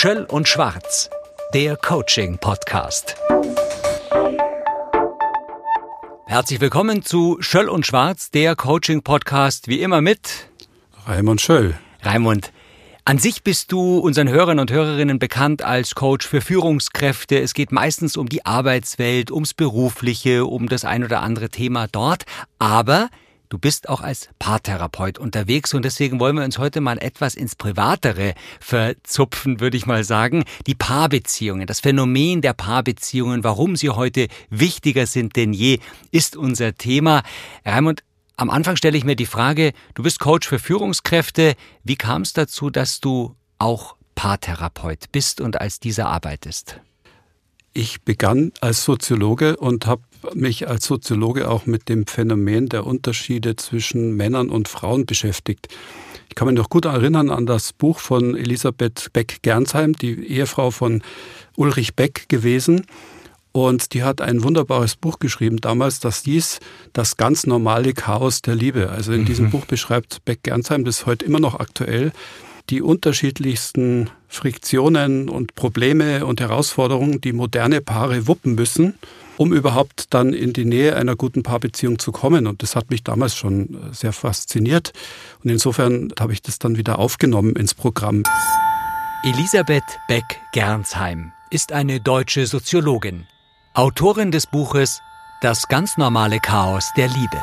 Schöll und Schwarz, der Coaching-Podcast. Herzlich willkommen zu Schöll und Schwarz, der Coaching-Podcast, wie immer mit Raimund Schöll. Raimund, an sich bist du unseren Hörern und Hörerinnen bekannt als Coach für Führungskräfte. Es geht meistens um die Arbeitswelt, ums Berufliche, um das ein oder andere Thema dort, aber du bist auch als Paartherapeut unterwegs und deswegen wollen wir uns heute mal etwas ins Privatere verzupfen, würde ich mal sagen. Die Paarbeziehungen, das Phänomen der Paarbeziehungen, warum sie heute wichtiger sind denn je, ist unser Thema. Raimund, am Anfang stelle ich mir die Frage, du bist Coach für Führungskräfte. Wie kam es dazu, dass du auch Paartherapeut bist und als dieser arbeitest? Ich begann als Soziologe und habe mich als Soziologe auch mit dem Phänomen der Unterschiede zwischen Männern und Frauen beschäftigt. Ich kann mich noch gut erinnern an das Buch von Elisabeth Beck-Gernsheim, die Ehefrau von Ulrich Beck gewesen. Und die hat ein wunderbares Buch geschrieben damals, das hieß Das ganz normale Chaos der Liebe. Also in diesem Buch beschreibt Beck-Gernsheim, das ist heute immer noch aktuell, die unterschiedlichsten Friktionen und Probleme und Herausforderungen, die moderne Paare wuppen müssen, um überhaupt dann in die Nähe einer guten Paarbeziehung zu kommen. Und das hat mich damals schon sehr fasziniert. Und insofern habe ich das dann wieder aufgenommen ins Programm. Elisabeth Beck-Gernsheim ist eine deutsche Soziologin, Autorin des Buches Das ganz normale Chaos der Liebe.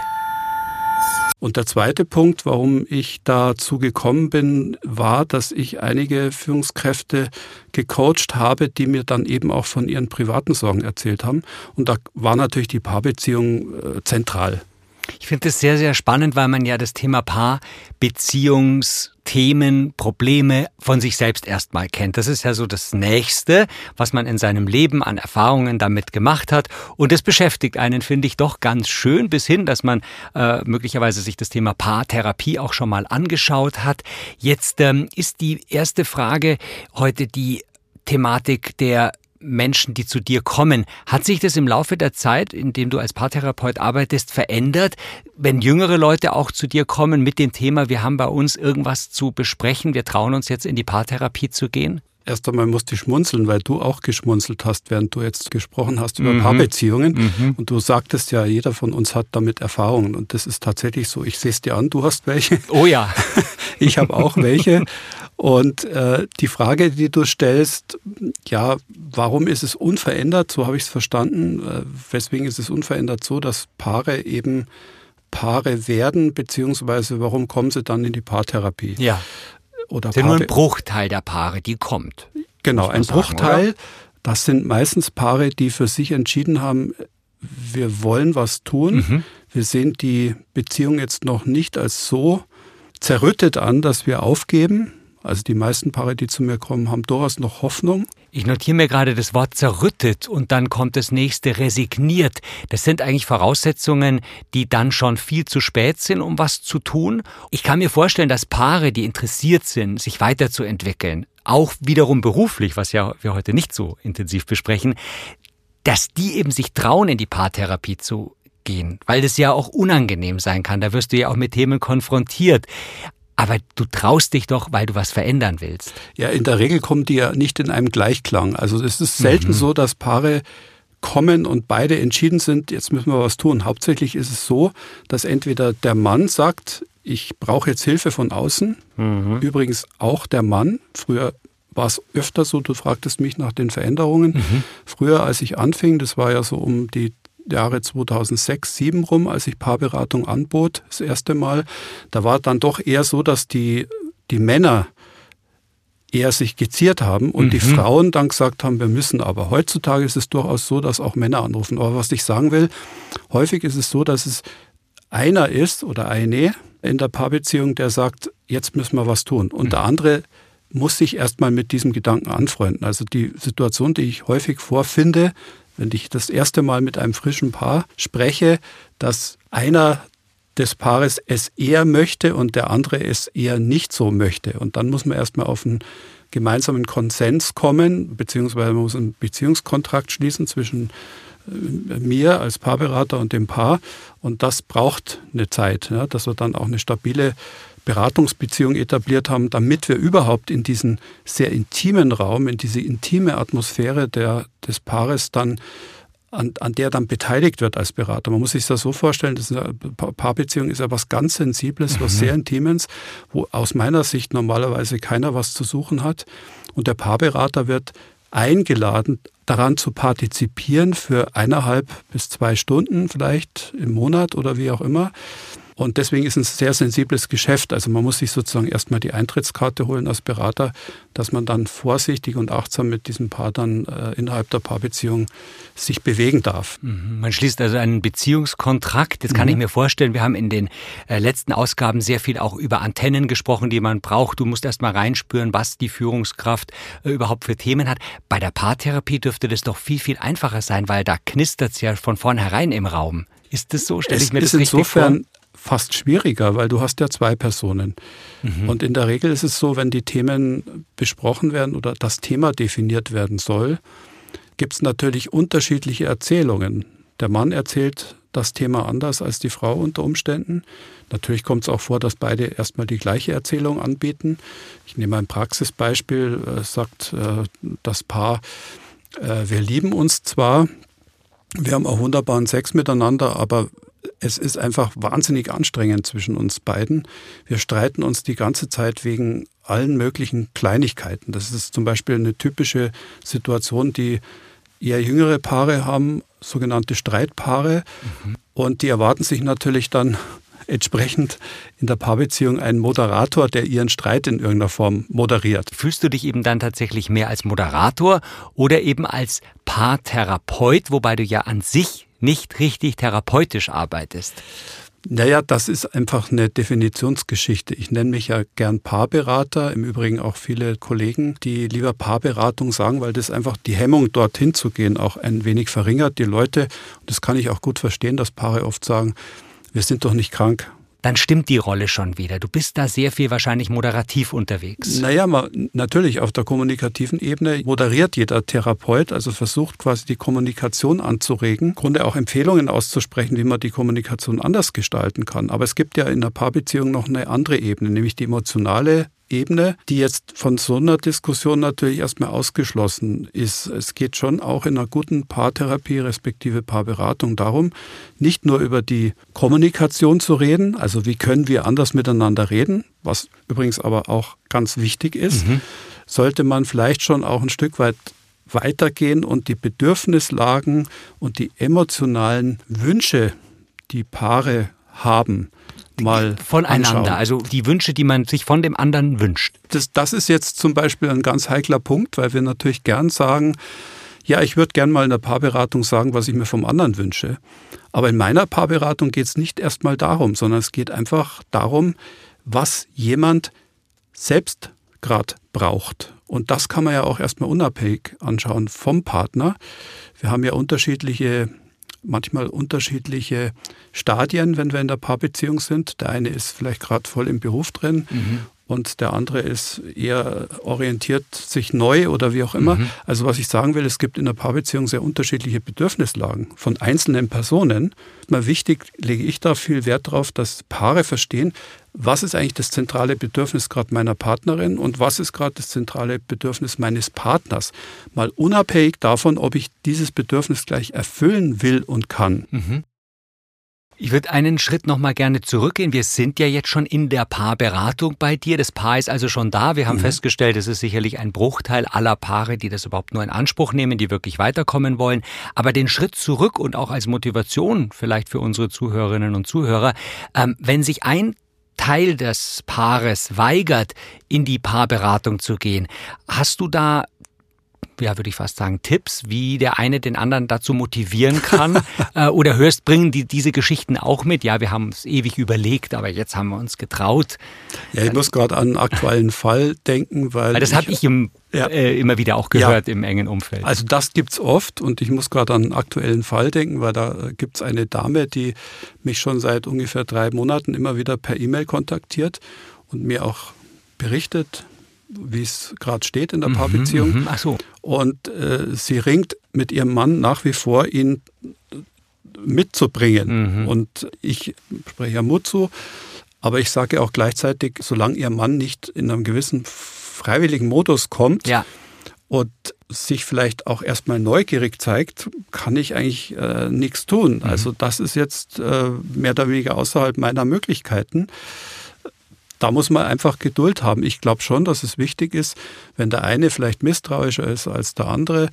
Und der zweite Punkt, warum ich dazu gekommen bin, war, dass ich einige Führungskräfte gecoacht habe, die mir dann eben auch von ihren privaten Sorgen erzählt haben. Und da war natürlich die Paarbeziehung zentral. Ich finde das sehr, sehr spannend, weil man ja das Thema Paarbeziehungsthemen, Probleme von sich selbst erstmal kennt. Das ist ja so das Nächste, was man in seinem Leben an Erfahrungen damit gemacht hat. Und das beschäftigt einen, finde ich, doch ganz schön bis hin, dass man möglicherweise sich das Thema Paartherapie auch schon mal angeschaut hat. Jetzt ist die erste Frage heute die Thematik der Menschen, die zu dir kommen. Hat sich das im Laufe der Zeit, in dem du als Paartherapeut arbeitest, verändert? Wenn jüngere Leute auch zu dir kommen mit dem Thema, wir haben bei uns irgendwas zu besprechen, wir trauen uns jetzt in die Paartherapie zu gehen? Erst einmal musste ich schmunzeln, weil du auch geschmunzelt hast, während du jetzt gesprochen hast über Paarbeziehungen. Und du sagtest ja, jeder von uns hat damit Erfahrungen. Und das ist tatsächlich so. Ich sehe es dir an, du hast welche. Oh ja. Ich habe auch welche. Und die Frage, die du stellst, ja, warum ist es unverändert? So habe ich es verstanden. Weswegen ist es unverändert so, dass Paare eben Paare werden, beziehungsweise warum kommen sie dann in die Paartherapie? Ja. Oder sind nur ein Bruchteil der Paare, die kommt. Genau, ein Bruchteil. Oder? Das sind meistens Paare, die für sich entschieden haben, wir wollen was tun. Wir sehen die Beziehung jetzt noch nicht als so zerrüttet an, dass wir aufgeben. Also die meisten Paare, die zu mir kommen, haben durchaus noch Hoffnung. Ich notiere mir gerade das Wort zerrüttet und dann kommt das nächste resigniert. Das sind eigentlich Voraussetzungen, die dann schon viel zu spät sind, um was zu tun. Ich kann mir vorstellen, dass Paare, die interessiert sind, sich weiterzuentwickeln, auch wiederum beruflich, was ja wir heute nicht so intensiv besprechen, dass die eben sich trauen, in die Paartherapie zu gehen, weil das ja auch unangenehm sein kann. Da wirst du ja auch mit Themen konfrontiert. Aber du traust dich doch, weil du was verändern willst. Ja, in der Regel kommen die ja nicht in einem Gleichklang. Also es ist selten so, dass Paare kommen und beide entschieden sind, jetzt müssen wir was tun. Hauptsächlich ist es so, dass entweder der Mann sagt, ich brauche jetzt Hilfe von außen. Übrigens auch der Mann. Früher war es öfter so, du fragtest mich nach den Veränderungen. Früher, als ich anfing, das war ja so um die Jahre 2006, 2007 rum, als ich Paarberatung anbot, das erste Mal, da war dann doch eher so, dass die Männer eher sich geziert haben und die Frauen dann gesagt haben, wir müssen aber. Heutzutage ist es durchaus so, dass auch Männer anrufen. Aber was ich sagen will, häufig ist es so, dass es einer ist oder eine in der Paarbeziehung, der sagt, jetzt müssen wir was tun. Und der andere muss sich erstmal mit diesem Gedanken anfreunden. Also die Situation, die ich häufig vorfinde, wenn ich das erste Mal mit einem frischen Paar spreche, dass einer des Paares es eher möchte und der andere es eher nicht so möchte. Und dann muss man erstmal auf einen gemeinsamen Konsens kommen, beziehungsweise man muss einen Beziehungskontrakt schließen zwischen mir als Paarberater und dem Paar. Und das braucht eine Zeit, ja, dass wir dann auch eine stabile Beratungsbeziehung etabliert haben, damit wir überhaupt in diesen sehr intimen Raum, in diese intime Atmosphäre des Paares dann, an der dann beteiligt wird als Berater. Man muss sich das so vorstellen, dass eine Paarbeziehung ist ja was ganz Sensibles, was sehr Intimes, wo aus meiner Sicht normalerweise keiner was zu suchen hat. Und der Paarberater wird eingeladen, daran zu partizipieren für 1,5 bis 2 Stunden vielleicht im Monat oder wie auch immer. Und deswegen ist es ein sehr sensibles Geschäft. Also man muss sich sozusagen erstmal die Eintrittskarte holen als Berater, dass man dann vorsichtig und achtsam mit diesem Paar dann innerhalb der Paarbeziehung sich bewegen darf. Man schließt also einen Beziehungskontrakt. Jetzt kann ich mir vorstellen, wir haben in den letzten Ausgaben sehr viel auch über Antennen gesprochen, die man braucht. Du musst erstmal reinspüren, was die Führungskraft überhaupt für Themen hat. Bei der Paartherapie dürfte das doch viel, viel einfacher sein, weil da knistert es ja von vornherein im Raum. Ist das so? Stelle ich mir das richtig vor? Es ist insofern fast schwieriger, weil du hast ja 2 Personen. Und in der Regel ist es so, wenn die Themen besprochen werden oder das Thema definiert werden soll, gibt es natürlich unterschiedliche Erzählungen. Der Mann erzählt das Thema anders als die Frau unter Umständen. Natürlich kommt es auch vor, dass beide erstmal die gleiche Erzählung anbieten. Ich nehme ein Praxisbeispiel, sagt das Paar, wir lieben uns zwar, wir haben auch wunderbaren Sex miteinander, aber es ist einfach wahnsinnig anstrengend zwischen uns beiden. Wir streiten uns die ganze Zeit wegen allen möglichen Kleinigkeiten. Das ist zum Beispiel eine typische Situation, die eher jüngere Paare haben, sogenannte Streitpaare. Und die erwarten sich natürlich dann entsprechend in der Paarbeziehung einen Moderator, der ihren Streit in irgendeiner Form moderiert. Fühlst du dich eben dann tatsächlich mehr als Moderator oder eben als Paartherapeut, wobei du ja an sich nicht richtig therapeutisch arbeitest? Naja, das ist einfach eine Definitionsgeschichte. Ich nenne mich ja gern Paarberater, im Übrigen auch viele Kollegen, die lieber Paarberatung sagen, weil das einfach die Hemmung, dorthin zu gehen, auch ein wenig verringert. Die Leute, das kann ich auch gut verstehen, dass Paare oft sagen, wir sind doch nicht krank. Dann stimmt die Rolle schon wieder. Du bist da sehr viel wahrscheinlich moderativ unterwegs. Naja, natürlich auf der kommunikativen Ebene moderiert jeder Therapeut, also versucht quasi die Kommunikation anzuregen, im Grunde auch Empfehlungen auszusprechen, wie man die Kommunikation anders gestalten kann. Aber es gibt ja in der Paarbeziehung noch eine andere Ebene, nämlich die emotionale Ebene, die jetzt von so einer Diskussion natürlich erstmal ausgeschlossen ist. Es geht schon auch in einer guten Paartherapie respektive Paarberatung darum, nicht nur über die Kommunikation zu reden, also wie können wir anders miteinander reden, was übrigens aber auch ganz wichtig ist, sollte man vielleicht schon auch ein Stück weit weitergehen und die Bedürfnislagen und die emotionalen Wünsche, die Paare haben, mal voneinander anschauen. Also die Wünsche, die man sich von dem anderen wünscht. Das ist jetzt zum Beispiel ein ganz heikler Punkt, weil wir natürlich gern sagen, ja, ich würde gern mal in der Paarberatung sagen, was ich mir vom anderen wünsche. Aber in meiner Paarberatung geht es nicht erstmal darum, sondern es geht einfach darum, was jemand selbst gerade braucht. Und das kann man ja auch erstmal unabhängig anschauen vom Partner. Wir haben ja manchmal unterschiedliche Stadien, wenn wir in der Paarbeziehung sind. Der eine ist vielleicht gerade voll im Beruf drin und der andere ist eher orientiert sich neu oder wie auch immer. Also was ich sagen will, es gibt in der Paarbeziehung sehr unterschiedliche Bedürfnislagen von einzelnen Personen. Mal wichtig, lege ich da viel Wert drauf, dass Paare verstehen, was ist eigentlich das zentrale Bedürfnis gerade meiner Partnerin und was ist gerade das zentrale Bedürfnis meines Partners? Mal unabhängig davon, ob ich dieses Bedürfnis gleich erfüllen will und kann. Ich würde einen Schritt noch mal gerne zurückgehen. Wir sind ja jetzt schon in der Paarberatung bei dir. Das Paar ist also schon da. Wir haben festgestellt, es ist sicherlich ein Bruchteil aller Paare, die das überhaupt nur in Anspruch nehmen, die wirklich weiterkommen wollen. Aber den Schritt zurück und auch als Motivation vielleicht für unsere Zuhörerinnen und Zuhörer, wenn sich ein Teil des Paares weigert, in die Paarberatung zu gehen. Hast du da, ja, würde ich fast sagen, Tipps, wie der eine den anderen dazu motivieren kann? Oder bringen die diese Geschichten auch mit? Ja, wir haben es ewig überlegt, aber jetzt haben wir uns getraut. Ja, ich muss gerade an einen aktuellen Fall denken, weil das habe ich immer wieder auch gehört im engen Umfeld. Also das gibt es oft und ich muss gerade an einen aktuellen Fall denken, weil da gibt es eine Dame, die mich schon seit ungefähr 3 Monaten immer wieder per E-Mail kontaktiert und mir auch berichtet, wie es gerade steht in der Paarbeziehung. Ach so. Und sie ringt mit ihrem Mann nach wie vor, ihn mitzubringen. Und ich spreche ja Mut zu. Aber ich sage auch gleichzeitig, solange Ihr Mann nicht in einem gewissen freiwilligen Modus kommt und sich vielleicht auch erstmal neugierig zeigt, kann ich eigentlich nichts tun. Also das ist jetzt mehr oder weniger außerhalb meiner Möglichkeiten. Da muss man einfach Geduld haben. Ich glaube schon, dass es wichtig ist, wenn der eine vielleicht misstrauischer ist als der andere,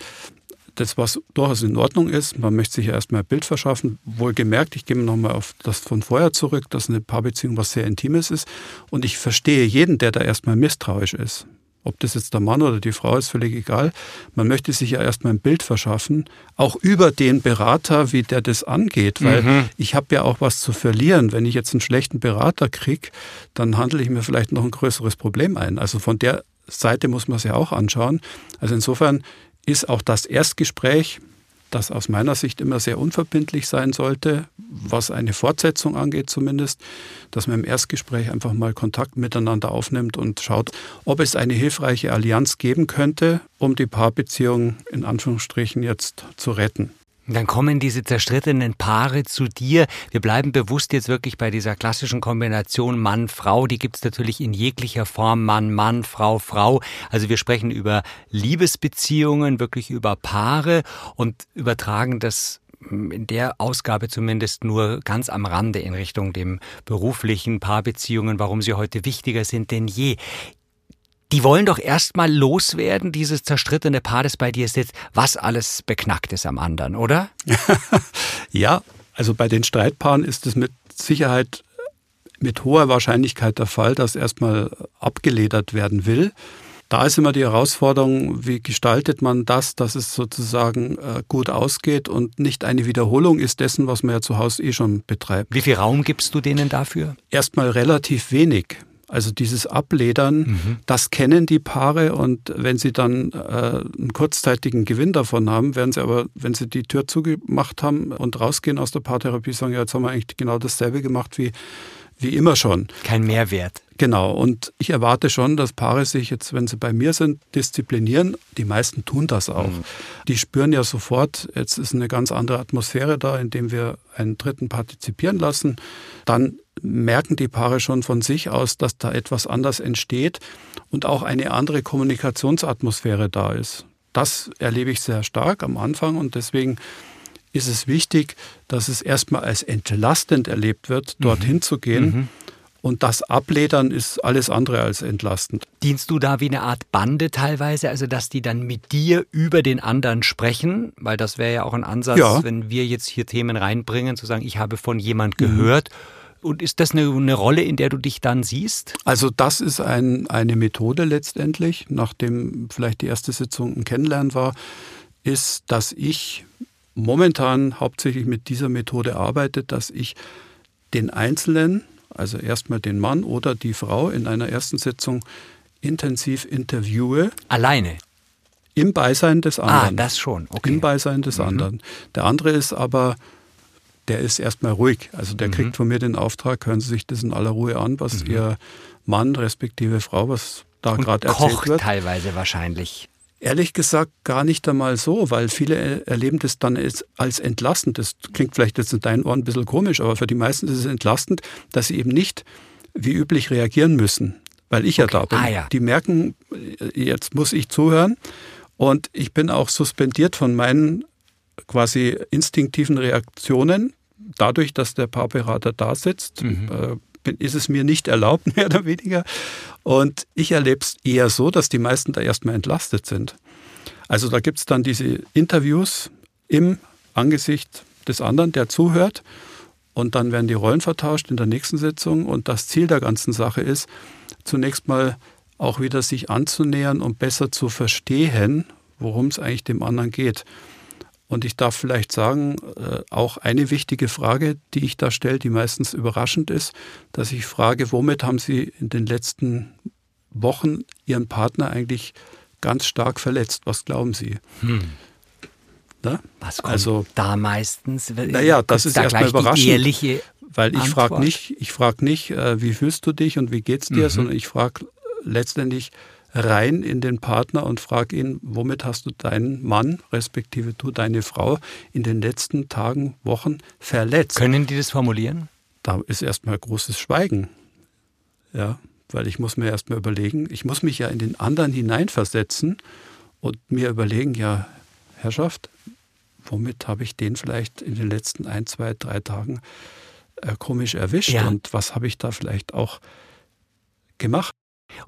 das, was durchaus in Ordnung ist, man möchte sich ja erstmal ein Bild verschaffen, wohlgemerkt, ich gehe nochmal auf das von vorher zurück, dass eine Paarbeziehung was sehr Intimes ist und ich verstehe jeden, der da erstmal misstrauisch ist. Ob das jetzt der Mann oder die Frau ist, völlig egal. Man möchte sich ja erstmal ein Bild verschaffen, auch über den Berater, wie der das angeht. Weil ich habe ja auch was zu verlieren. Wenn ich jetzt einen schlechten Berater kriege, dann handle ich mir vielleicht noch ein größeres Problem ein. Also von der Seite muss man es ja auch anschauen. Also insofern ist auch das Erstgespräch, das aus meiner Sicht immer sehr unverbindlich sein sollte, was eine Fortsetzung angeht zumindest, dass man im Erstgespräch einfach mal Kontakt miteinander aufnimmt und schaut, ob es eine hilfreiche Allianz geben könnte, um die Paarbeziehung in Anführungsstrichen jetzt zu retten. Dann kommen diese zerstrittenen Paare zu dir. Wir bleiben bewusst jetzt wirklich bei dieser klassischen Kombination Mann-Frau. Die gibt es natürlich in jeglicher Form. Mann-Mann, Frau-Frau. Also wir sprechen über Liebesbeziehungen, wirklich über Paare und übertragen das in der Ausgabe zumindest nur ganz am Rande in Richtung dem beruflichen Paarbeziehungen, warum sie heute wichtiger sind denn je. Die wollen doch erstmal loswerden, dieses zerstrittene Paar, das bei dir sitzt, was alles beknackt ist am anderen, oder? Ja, also bei den Streitpaaren ist es mit Sicherheit mit hoher Wahrscheinlichkeit der Fall, dass erstmal abgeledert werden will. Da ist immer die Herausforderung, wie gestaltet man das, dass es sozusagen gut ausgeht und nicht eine Wiederholung ist dessen, was man ja zu Hause eh schon betreibt. Wie viel Raum gibst du denen dafür? Erstmal relativ wenig. Also dieses Abledern, das kennen die Paare und wenn sie dann einen kurzzeitigen Gewinn davon haben, werden sie aber, wenn sie die Tür zugemacht haben und rausgehen aus der Paartherapie, sagen, ja, jetzt haben wir eigentlich genau dasselbe gemacht wie immer schon. Kein Mehrwert. Genau. Und ich erwarte schon, dass Paare sich jetzt, wenn sie bei mir sind, disziplinieren. Die meisten tun das auch. Die spüren ja sofort, jetzt ist eine ganz andere Atmosphäre da, indem wir einen Dritten partizipieren lassen. Dann merken die Paare schon von sich aus, dass da etwas anders entsteht und auch eine andere Kommunikationsatmosphäre da ist. Das erlebe ich sehr stark am Anfang und deswegen ist es wichtig, dass es erstmal als entlastend erlebt wird, dorthin zu gehen. Und das Abledern ist alles andere als entlastend. Dienst du da wie eine Art Bande teilweise, also dass die dann mit dir über den anderen sprechen? Weil das wäre ja auch ein Ansatz, wenn wir jetzt hier Themen reinbringen, zu sagen, ich habe von jemand gehört. Und ist das eine Rolle, in der du dich dann siehst? Also das ist eine Methode letztendlich, nachdem vielleicht die erste Sitzung ein Kennenlernen war, ist, dass ich momentan hauptsächlich mit dieser Methode arbeite, dass ich den Einzelnen, also erstmal den Mann oder die Frau in einer ersten Sitzung intensiv interviewe. Alleine? Im Beisein des anderen. Ah, das schon, okay. Im Beisein des anderen. Der andere ist aber... Der ist erstmal ruhig. Also der kriegt von mir den Auftrag, hören Sie sich das in aller Ruhe an, was Ihr Mann respektive Frau, was da gerade erzählt wird. Kocht teilweise wahrscheinlich. Ehrlich gesagt gar nicht einmal so, weil viele erleben das dann als entlastend. Das klingt vielleicht jetzt in deinen Ohren ein bisschen komisch, aber für die meisten ist es entlastend, dass sie eben nicht wie üblich reagieren müssen, weil ich ja da bin. Die merken, jetzt muss ich zuhören und ich bin auch suspendiert von meinen quasi instinktiven Reaktionen. Dadurch, dass der Paarberater da sitzt, ist es mir nicht erlaubt, mehr oder weniger. Und ich erlebe es eher so, dass die meisten da erstmal entlastet sind. Also da gibt es dann diese Interviews im Angesicht des anderen, der zuhört. Und dann werden die Rollen vertauscht in der nächsten Sitzung. Und das Ziel der ganzen Sache ist, zunächst mal auch wieder sich anzunähern und besser zu verstehen, worum es eigentlich dem anderen geht. Und ich darf vielleicht sagen, auch eine wichtige Frage, die ich da stelle, die meistens überraschend ist, dass ich frage, womit haben Sie in den letzten Wochen Ihren Partner eigentlich ganz stark verletzt? Was glauben Sie? Was kommt also da meistens? Naja, das ist da erstmal überraschend, weil ich frage nicht, wie fühlst du dich und wie geht's dir, sondern ich frage letztendlich rein in den Partner und frag ihn, womit hast du deinen Mann, respektive du, deine Frau in den letzten Tagen, Wochen verletzt? Können die das formulieren? Da ist erstmal großes Schweigen. Ja, weil ich muss mir erstmal überlegen, ich muss mich ja in den anderen hineinversetzen und mir überlegen, ja, Herrschaft, womit habe ich den vielleicht in den letzten 1, 2, 3 Tagen komisch erwischt, ja, und was habe ich da vielleicht auch gemacht?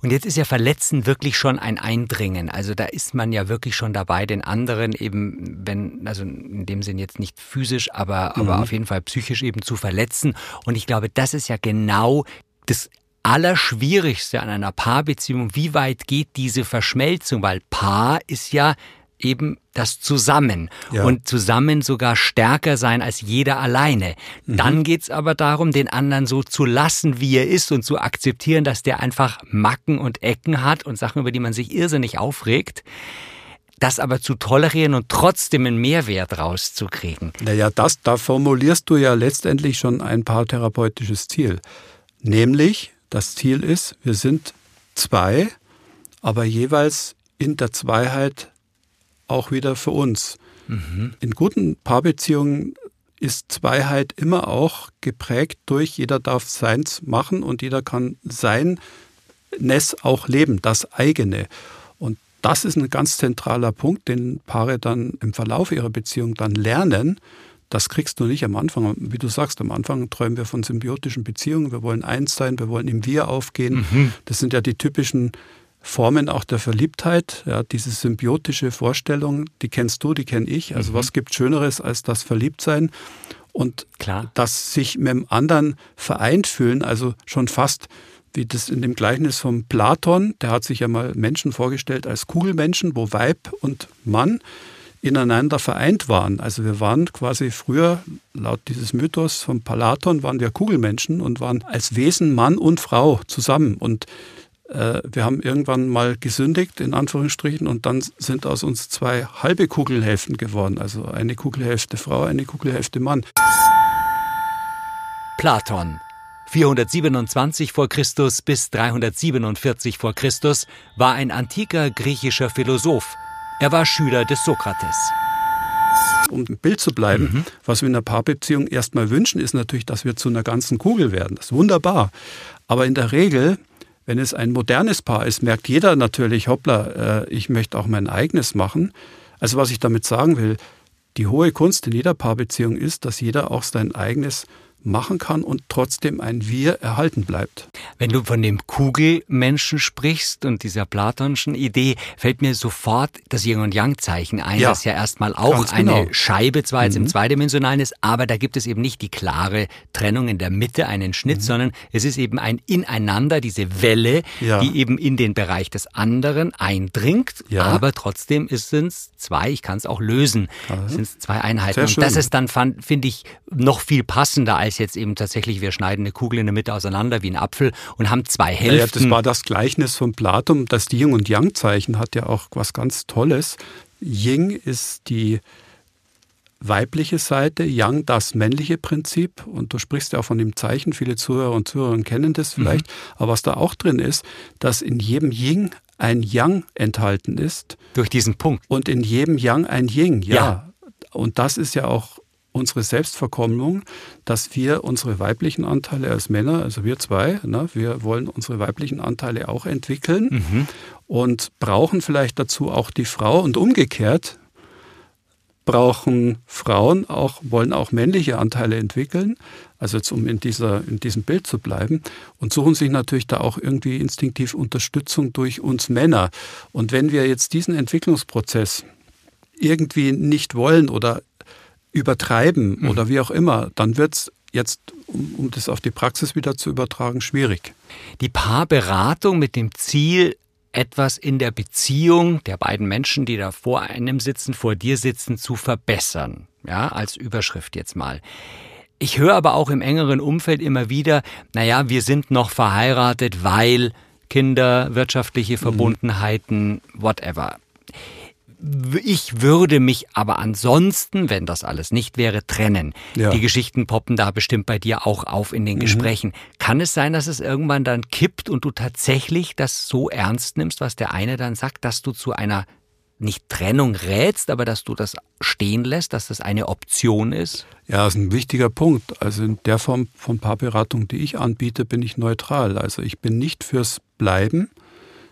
Und jetzt ist ja Verletzen wirklich schon ein Eindringen. Also da ist man ja wirklich schon dabei, den anderen eben, wenn, also in dem Sinn jetzt nicht physisch, aber auf jeden Fall psychisch eben zu verletzen. Und ich glaube, das ist ja genau das Allerschwierigste an einer Paarbeziehung. Wie weit geht diese Verschmelzung? Weil Paar ist ja eben das Zusammen, ja, und zusammen sogar stärker sein als jeder alleine. Dann geht es aber darum, den anderen so zu lassen, wie er ist und zu akzeptieren, dass der einfach Macken und Ecken hat und Sachen, über die man sich irrsinnig aufregt. Das aber zu tolerieren und trotzdem einen Mehrwert rauszukriegen. Naja, da formulierst du ja letztendlich schon ein paartherapeutisches Ziel. Nämlich, das Ziel ist, wir sind zwei, aber jeweils in der Zweiheit auch wieder für uns. In guten Paarbeziehungen ist Zweiheit immer auch geprägt durch, jeder darf seins machen und jeder kann sein Ness auch leben, das eigene. Und das ist ein ganz zentraler Punkt, den Paare dann im Verlauf ihrer Beziehung dann lernen. Das kriegst du nicht am Anfang. Wie du sagst, am Anfang träumen wir von symbiotischen Beziehungen. Wir wollen eins sein, wir wollen im Wir aufgehen. Das sind ja die typischen Formen auch der Verliebtheit, ja, diese symbiotische Vorstellung, die kennst du, die kenne ich. Also was gibt Schöneres als das Verliebtsein und das sich mit dem anderen vereint fühlen, also schon fast wie das in dem Gleichnis von Platon, der hat sich ja mal Menschen vorgestellt als Kugelmenschen, wo Weib und Mann ineinander vereint waren. Also wir waren quasi früher, laut dieses Mythos von Platon, waren wir Kugelmenschen und waren als Wesen Mann und Frau zusammen und wir haben irgendwann mal gesündigt, in Anführungsstrichen, und dann sind aus uns 2 halbe Kugelhälften geworden. Also eine Kugelhälfte Frau, eine Kugelhälfte Mann. Platon, 427 vor Christus bis 347 vor Christus, war ein antiker griechischer Philosoph. Er war Schüler des Sokrates. Um im Bild zu bleiben, was wir in einer Paarbeziehung erstmal wünschen, ist natürlich, dass wir zu einer ganzen Kugel werden. Das ist wunderbar. Aber in der Regel, wenn es ein modernes Paar ist, merkt jeder natürlich, hoppla, ich möchte auch mein eigenes machen. Also was ich damit sagen will, die hohe Kunst in jeder Paarbeziehung ist, dass jeder auch sein eigenes machen kann und trotzdem ein Wir erhalten bleibt. Wenn du von dem Kugelmenschen sprichst und dieser platonschen Idee, fällt mir sofort das Yin- und Yang-Zeichen ein, ja, das ja erstmal auch eine Scheibe zwar jetzt im Zweidimensionalen ist, aber da gibt es eben nicht die klare Trennung in der Mitte, einen Schnitt, sondern es ist eben ein Ineinander, diese Welle, die eben in den Bereich des anderen eindringt, aber trotzdem sind es 2, ich kann es auch lösen, sind es 2 Einheiten. Und das ist dann, finde ich, noch viel passender als jetzt eben tatsächlich, wir schneiden eine Kugel in der Mitte auseinander wie ein Apfel und haben 2 Hälften. Ja, das war das Gleichnis von Platon, das Yin- und Yang-Zeichen hat ja auch was ganz Tolles. Yin ist die weibliche Seite, Yang das männliche Prinzip und du sprichst ja auch von dem Zeichen, viele Zuhörer und Zuhörerinnen kennen das vielleicht, aber was da auch drin ist, dass in jedem Yin ein Yang enthalten ist. Durch diesen Punkt. Und in jedem Yang ein Yin, ja. Und das ist ja auch unsere Selbstverkommlung, dass wir unsere weiblichen Anteile als Männer, also wir 2, ne, wir wollen unsere weiblichen Anteile auch entwickeln und brauchen vielleicht dazu auch die Frau und umgekehrt brauchen Frauen auch, wollen auch männliche Anteile entwickeln, also jetzt um in diesem Bild zu bleiben und suchen sich natürlich da auch irgendwie instinktiv Unterstützung durch uns Männer. Und wenn wir jetzt diesen Entwicklungsprozess irgendwie nicht wollen oder übertreiben oder wie auch immer, dann wird es jetzt, um das auf die Praxis wieder zu übertragen, schwierig. Die Paarberatung mit dem Ziel, etwas in der Beziehung der beiden Menschen, die da vor einem sitzen, vor dir sitzen, zu verbessern. Ja, als Überschrift jetzt mal. Ich höre aber auch im engeren Umfeld immer wieder, naja, wir sind noch verheiratet, weil Kinder, wirtschaftliche Verbundenheiten, whatever. Ich würde mich aber ansonsten, wenn das alles nicht wäre, trennen. Ja. Die Geschichten poppen da bestimmt bei dir auch auf in den Gesprächen. Kann es sein, dass es irgendwann dann kippt und du tatsächlich das so ernst nimmst, was der eine dann sagt, dass du zu einer nicht Trennung rätst, aber dass du das stehen lässt, dass das eine Option ist? Ja, das ist ein wichtiger Punkt. Also in der Form von Paarberatung, die ich anbiete, bin ich neutral. Also ich bin nicht fürs Bleiben,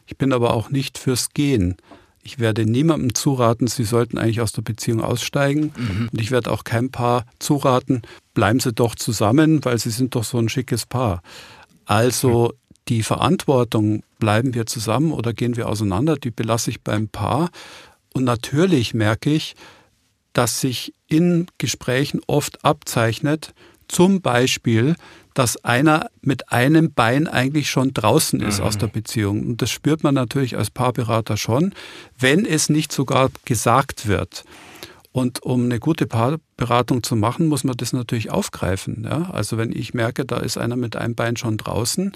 ich bin aber auch nicht fürs Gehen. Ich werde niemandem zuraten, sie sollten eigentlich aus der Beziehung aussteigen. Mhm. Und ich werde auch keinem Paar zuraten, bleiben sie doch zusammen, weil sie sind doch so ein schickes Paar. Also die Verantwortung, bleiben wir zusammen oder gehen wir auseinander, die belasse ich beim Paar. Und natürlich merke ich, dass sich in Gesprächen oft abzeichnet, zum Beispiel, dass einer mit einem Bein eigentlich schon draußen ist aus der Beziehung. Und das spürt man natürlich als Paarberater schon, wenn es nicht sogar gesagt wird. Und um eine gute Paarberatung zu machen, muss man das natürlich aufgreifen. Ja? Also wenn ich merke, da ist einer mit einem Bein schon draußen,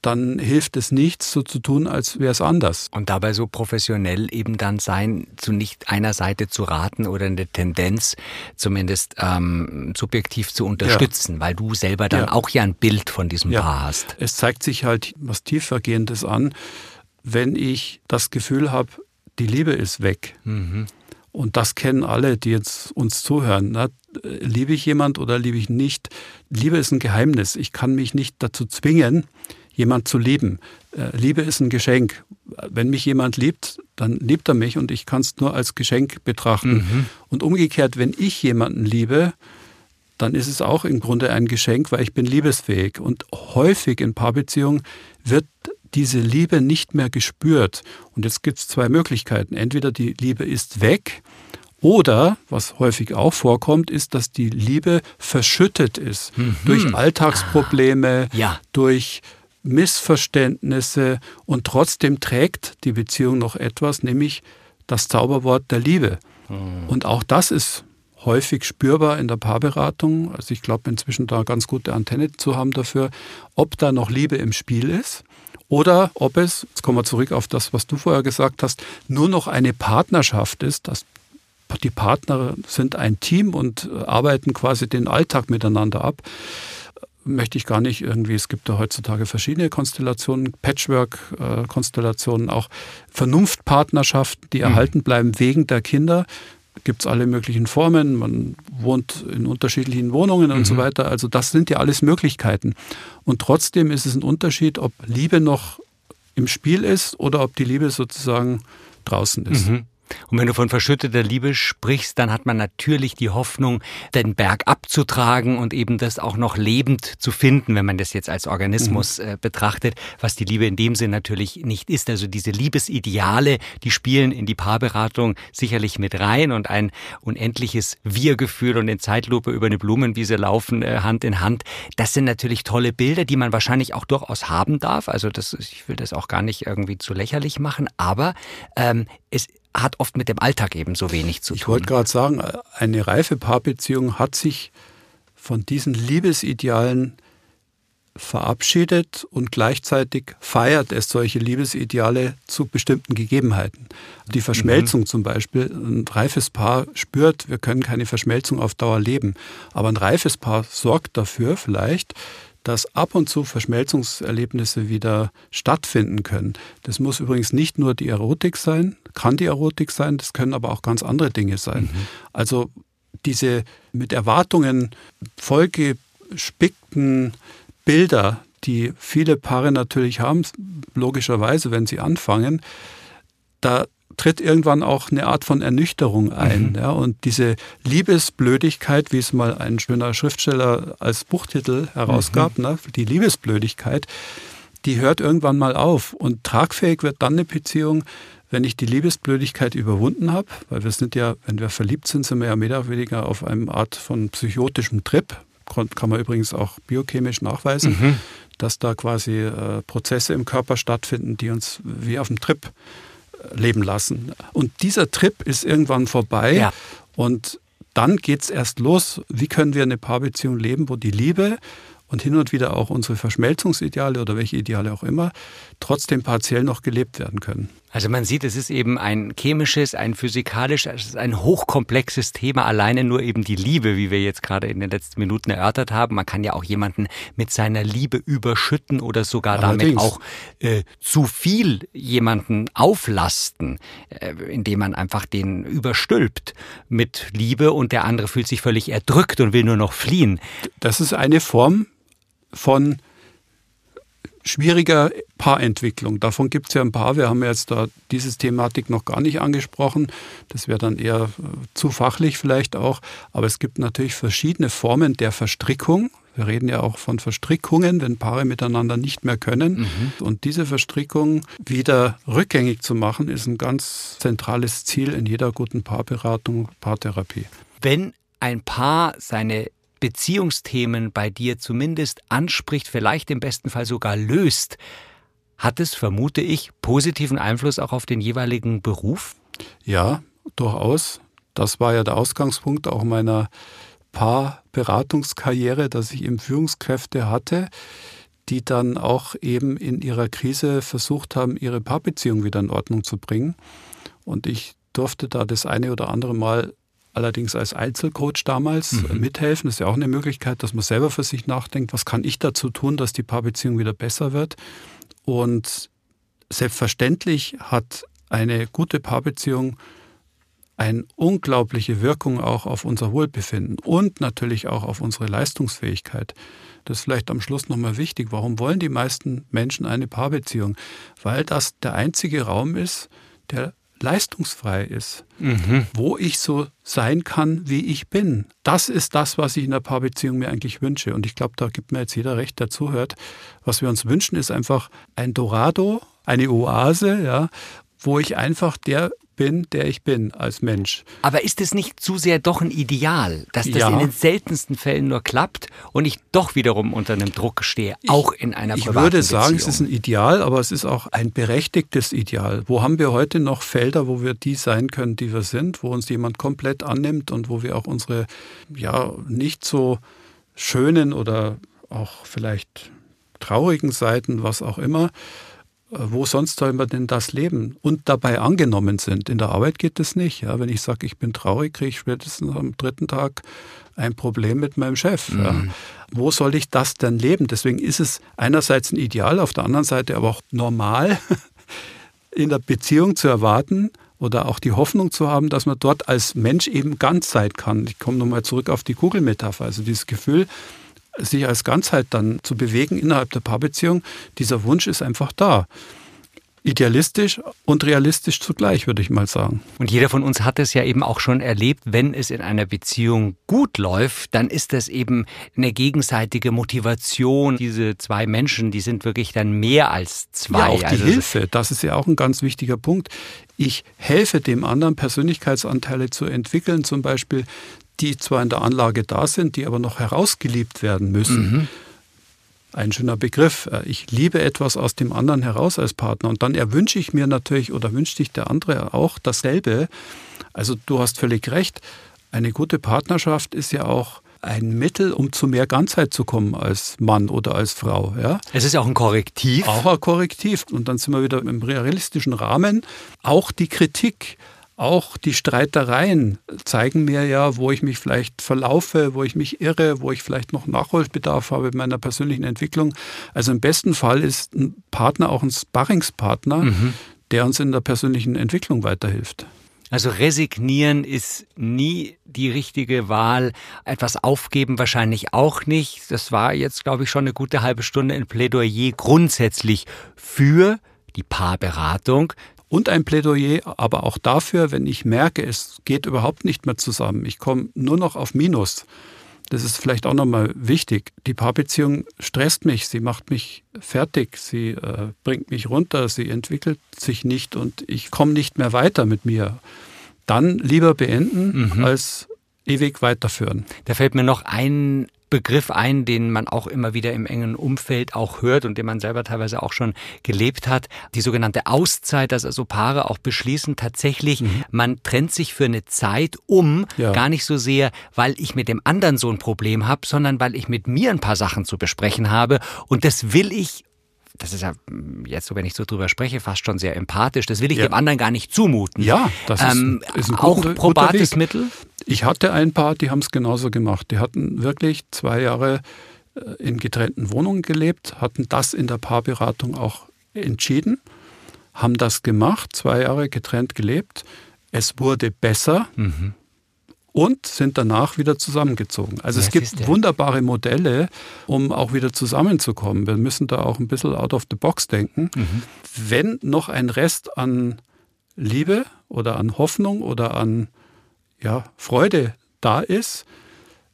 dann hilft es nichts, so zu tun, als wäre es anders. Und dabei so professionell eben dann sein, zu nicht einer Seite zu raten oder eine Tendenz zumindest subjektiv zu unterstützen, weil du selber dann auch ja ein Bild von diesem Paar hast. Es zeigt sich halt was Tiefergehendes an, wenn ich das Gefühl habe, die Liebe ist weg. Mhm. Und das kennen alle, die jetzt uns zuhören. Ne? Liebe ich jemand oder liebe ich nicht? Liebe ist ein Geheimnis. Ich kann mich nicht dazu zwingen, jemand zu lieben. Liebe ist ein Geschenk. Wenn mich jemand liebt, dann liebt er mich und ich kann es nur als Geschenk betrachten. Mhm. Und umgekehrt, wenn ich jemanden liebe, dann ist es auch im Grunde ein Geschenk, weil ich bin liebesfähig. Und häufig in Paarbeziehungen wird diese Liebe nicht mehr gespürt. Und jetzt gibt es zwei Möglichkeiten. Entweder die Liebe ist weg oder, was häufig auch vorkommt, ist, dass die Liebe verschüttet ist. Mhm. Durch Alltagsprobleme, durch Missverständnisse, und trotzdem trägt die Beziehung noch etwas, nämlich das Zauberwort der Liebe. Und auch das ist häufig spürbar in der Paarberatung. Also ich glaube inzwischen da ganz gute Antenne zu haben dafür, ob da noch Liebe im Spiel ist oder ob es, jetzt kommen wir zurück auf das, was du vorher gesagt hast, nur noch eine Partnerschaft ist, dass die Partner sind ein Team und arbeiten quasi den Alltag miteinander ab. Möchte ich gar nicht irgendwie, es gibt ja heutzutage verschiedene Konstellationen, Patchwork-Konstellationen, auch Vernunftpartnerschaften, die erhalten bleiben wegen der Kinder. Gibt es alle möglichen Formen, man wohnt in unterschiedlichen Wohnungen und so weiter. Also das sind ja alles Möglichkeiten. Und trotzdem ist es ein Unterschied, ob Liebe noch im Spiel ist oder ob die Liebe sozusagen draußen ist. Mhm. Und wenn du von verschütteter Liebe sprichst, dann hat man natürlich die Hoffnung, den Berg abzutragen und eben das auch noch lebend zu finden, wenn man das jetzt als Organismus betrachtet, was die Liebe in dem Sinn natürlich nicht ist. Also diese Liebesideale, die spielen in die Paarberatung sicherlich mit rein, und ein unendliches Wir-Gefühl und in Zeitlupe über eine Blumenwiese laufen, Hand in Hand. Das sind natürlich tolle Bilder, die man wahrscheinlich auch durchaus haben darf. Also das, ich will das auch gar nicht irgendwie zu lächerlich machen, aber es hat oft mit dem Alltag eben so wenig zu tun. Ich wollte gerade sagen, eine reife Paarbeziehung hat sich von diesen Liebesidealen verabschiedet und gleichzeitig feiert es solche Liebesideale zu bestimmten Gegebenheiten. Die Verschmelzung zum Beispiel, ein reifes Paar spürt, wir können keine Verschmelzung auf Dauer leben, aber ein reifes Paar sorgt dafür vielleicht, dass ab und zu Verschmelzungserlebnisse wieder stattfinden können. Das muss übrigens nicht nur die Erotik sein, kann die Erotik sein, das können aber auch ganz andere Dinge sein. Mhm. Also diese mit Erwartungen vollgespickten Bilder, die viele Paare natürlich haben, logischerweise, wenn sie anfangen, da tritt irgendwann auch eine Art von Ernüchterung ein. Mhm. Ja, und diese Liebesblödigkeit, wie es mal ein schöner Schriftsteller als Buchtitel herausgab, ne, die Liebesblödigkeit, die hört irgendwann mal auf. Und tragfähig wird dann eine Beziehung, wenn ich die Liebesblödigkeit überwunden habe, weil wir sind ja, wenn wir verliebt sind, sind wir ja mehr oder weniger auf einer Art von psychotischem Trip. Kann man übrigens auch biochemisch nachweisen, dass da quasi Prozesse im Körper stattfinden, die uns wie auf dem Trip leben lassen. Und dieser Trip ist irgendwann vorbei und dann geht es erst los. Wie können wir eine Paarbeziehung leben, wo die Liebe und hin und wieder auch unsere Verschmelzungsideale oder welche Ideale auch immer trotzdem partiell noch gelebt werden können? Also man sieht, es ist eben ein chemisches, ein physikalisches, ein hochkomplexes Thema, alleine nur eben die Liebe, wie wir jetzt gerade in den letzten Minuten erörtert haben. Man kann ja auch jemanden mit seiner Liebe überschütten oder sogar allerdings damit auch zu viel jemanden auflasten, indem man einfach den überstülpt mit Liebe und der andere fühlt sich völlig erdrückt und will nur noch fliehen. Das ist eine Form von schwieriger Paarentwicklung. Davon gibt es ja ein paar. Wir haben jetzt da diese Thematik noch gar nicht angesprochen. Das wäre dann eher zu fachlich vielleicht auch. Aber es gibt natürlich verschiedene Formen der Verstrickung. Wir reden ja auch von Verstrickungen, wenn Paare miteinander nicht mehr können. Mhm. Und diese Verstrickung wieder rückgängig zu machen, ist ein ganz zentrales Ziel in jeder guten Paarberatung, Paartherapie. Wenn ein Paar seine Beziehungsthemen bei dir zumindest anspricht, vielleicht im besten Fall sogar löst, hat es, vermute ich, positiven Einfluss auch auf den jeweiligen Beruf? Ja, durchaus. Das war ja der Ausgangspunkt auch meiner Paarberatungskarriere, dass ich eben Führungskräfte hatte, die dann auch eben in ihrer Krise versucht haben, ihre Paarbeziehung wieder in Ordnung zu bringen. Und ich durfte da das eine oder andere Mal allerdings als Einzelcoach damals mithelfen. Das ist ja auch eine Möglichkeit, dass man selber für sich nachdenkt, was kann ich dazu tun, dass die Paarbeziehung wieder besser wird. Und selbstverständlich hat eine gute Paarbeziehung eine unglaubliche Wirkung auch auf unser Wohlbefinden und natürlich auch auf unsere Leistungsfähigkeit. Das ist vielleicht am Schluss nochmal wichtig. Warum wollen die meisten Menschen eine Paarbeziehung? Weil das der einzige Raum ist, der leistungsfrei ist, wo ich so sein kann, wie ich bin. Das ist das, was ich in der Paarbeziehung mir eigentlich wünsche. Und ich glaube, da gibt mir jetzt jeder recht, der zuhört. Was wir uns wünschen, ist einfach ein Dorado, eine Oase, ja, wo ich einfach der bin, der ich bin als Mensch. Aber ist es nicht zu sehr doch ein Ideal, dass das in den seltensten Fällen nur klappt und ich doch wiederum unter einem Druck stehe, auch in einer privaten Beziehung? Ich würde sagen, es ist ein Ideal, aber es ist auch ein berechtigtes Ideal. Wo haben wir heute noch Felder, wo wir die sein können, die wir sind, wo uns jemand komplett annimmt und wo wir auch unsere nicht so schönen oder auch vielleicht traurigen Seiten, was auch immer, wo sonst soll man denn das leben? Und dabei angenommen sind. In der Arbeit geht das nicht. Ja, wenn ich sage, ich bin traurig, kriege ich spätestens am dritten Tag ein Problem mit meinem Chef. Ja. Wo soll ich das denn leben? Deswegen ist es einerseits ein Ideal, auf der anderen Seite aber auch normal, in der Beziehung zu erwarten oder auch die Hoffnung zu haben, dass man dort als Mensch eben ganz sein kann. Ich komme nochmal zurück auf die Kugelmetapher. Also dieses Gefühl, sich als Ganzheit dann zu bewegen innerhalb der Paarbeziehung, dieser Wunsch ist einfach da. Idealistisch und realistisch zugleich, würde ich mal sagen. Und jeder von uns hat es ja eben auch schon erlebt, wenn es in einer Beziehung gut läuft, dann ist das eben eine gegenseitige Motivation. Diese zwei Menschen, die sind wirklich dann mehr als zwei. Ja, auch die Hilfe, das ist ja auch ein ganz wichtiger Punkt. Ich helfe dem anderen, Persönlichkeitsanteile zu entwickeln, zum Beispiel, die zwar in der Anlage da sind, die aber noch herausgeliebt werden müssen. Ein schöner Begriff. Ich liebe etwas aus dem anderen heraus als Partner. Und dann erwünsche ich mir natürlich oder wünscht sich der andere auch dasselbe. Also du hast völlig recht. Eine gute Partnerschaft ist ja auch ein Mittel, um zu mehr Ganzheit zu kommen als Mann oder als Frau. Ja? Es ist auch ein Korrektiv. Auch ein Korrektiv. Und dann sind wir wieder im realistischen Rahmen. Auch die Kritik. Auch die Streitereien zeigen mir ja, wo ich mich vielleicht verlaufe, wo ich mich irre, wo ich vielleicht noch Nachholbedarf habe in meiner persönlichen Entwicklung. Also im besten Fall ist ein Partner auch ein Sparringspartner, der uns in der persönlichen Entwicklung weiterhilft. Also resignieren ist nie die richtige Wahl. Etwas aufgeben wahrscheinlich auch nicht. Das war jetzt, glaube ich, schon eine gute halbe Stunde ein Plädoyer grundsätzlich für die Paarberatung. Und ein Plädoyer, aber auch dafür, wenn ich merke, es geht überhaupt nicht mehr zusammen. Ich komme nur noch auf Minus. Das ist vielleicht auch nochmal wichtig. Die Paarbeziehung stresst mich, sie macht mich fertig, sie bringt mich runter, sie entwickelt sich nicht und ich komme nicht mehr weiter mit mir. Dann lieber beenden, als ewig weiterführen. Da fällt mir noch ein Begriff ein, den man auch immer wieder im engen Umfeld auch hört und den man selber teilweise auch schon gelebt hat, die sogenannte Auszeit, dass also Paare auch beschließen, tatsächlich, man trennt sich für eine Zeit gar nicht so sehr, weil ich mit dem anderen so ein Problem habe, sondern weil ich mit mir ein paar Sachen zu besprechen habe und das will ich das ist ja jetzt so, wenn ich so drüber spreche, fast schon sehr empathisch. Das will ich dem anderen gar nicht zumuten. Ja, das ist ein guter, auch probates Mittel. Ich hatte ein Paar, die haben es genauso gemacht. Die hatten wirklich 2 Jahre in getrennten Wohnungen gelebt, hatten das in der Paarberatung auch entschieden, haben das gemacht, 2 Jahre getrennt gelebt. Es wurde besser. Mhm. Und sind danach wieder zusammengezogen. Also es gibt wunderbare Modelle, um auch wieder zusammenzukommen. Wir müssen da auch ein bisschen out of the box denken. Mhm. Wenn noch ein Rest an Liebe oder an Hoffnung oder an Freude da ist,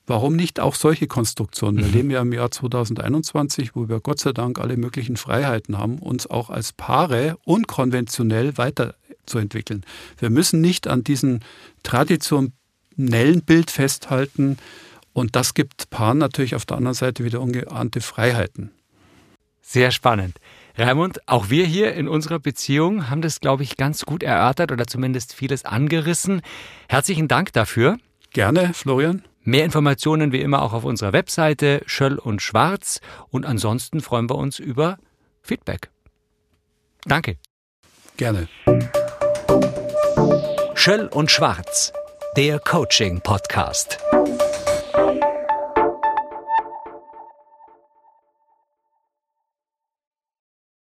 warum nicht auch solche Konstruktionen? Wir leben ja im Jahr 2021, wo wir Gott sei Dank alle möglichen Freiheiten haben, uns auch als Paare unkonventionell weiterzuentwickeln. Wir müssen nicht an diesen Traditionen Nellenbild festhalten, und das gibt Paaren natürlich auf der anderen Seite wieder ungeahnte Freiheiten. Sehr spannend. Raimund, auch wir hier in unserer Beziehung haben das, glaube ich, ganz gut erörtert oder zumindest vieles angerissen. Herzlichen Dank dafür. Gerne, Florian. Mehr Informationen wie immer auch auf unserer Webseite Schöll und Schwarz, und ansonsten freuen wir uns über Feedback. Danke. Gerne. Schöll und Schwarz, der Coaching-Podcast.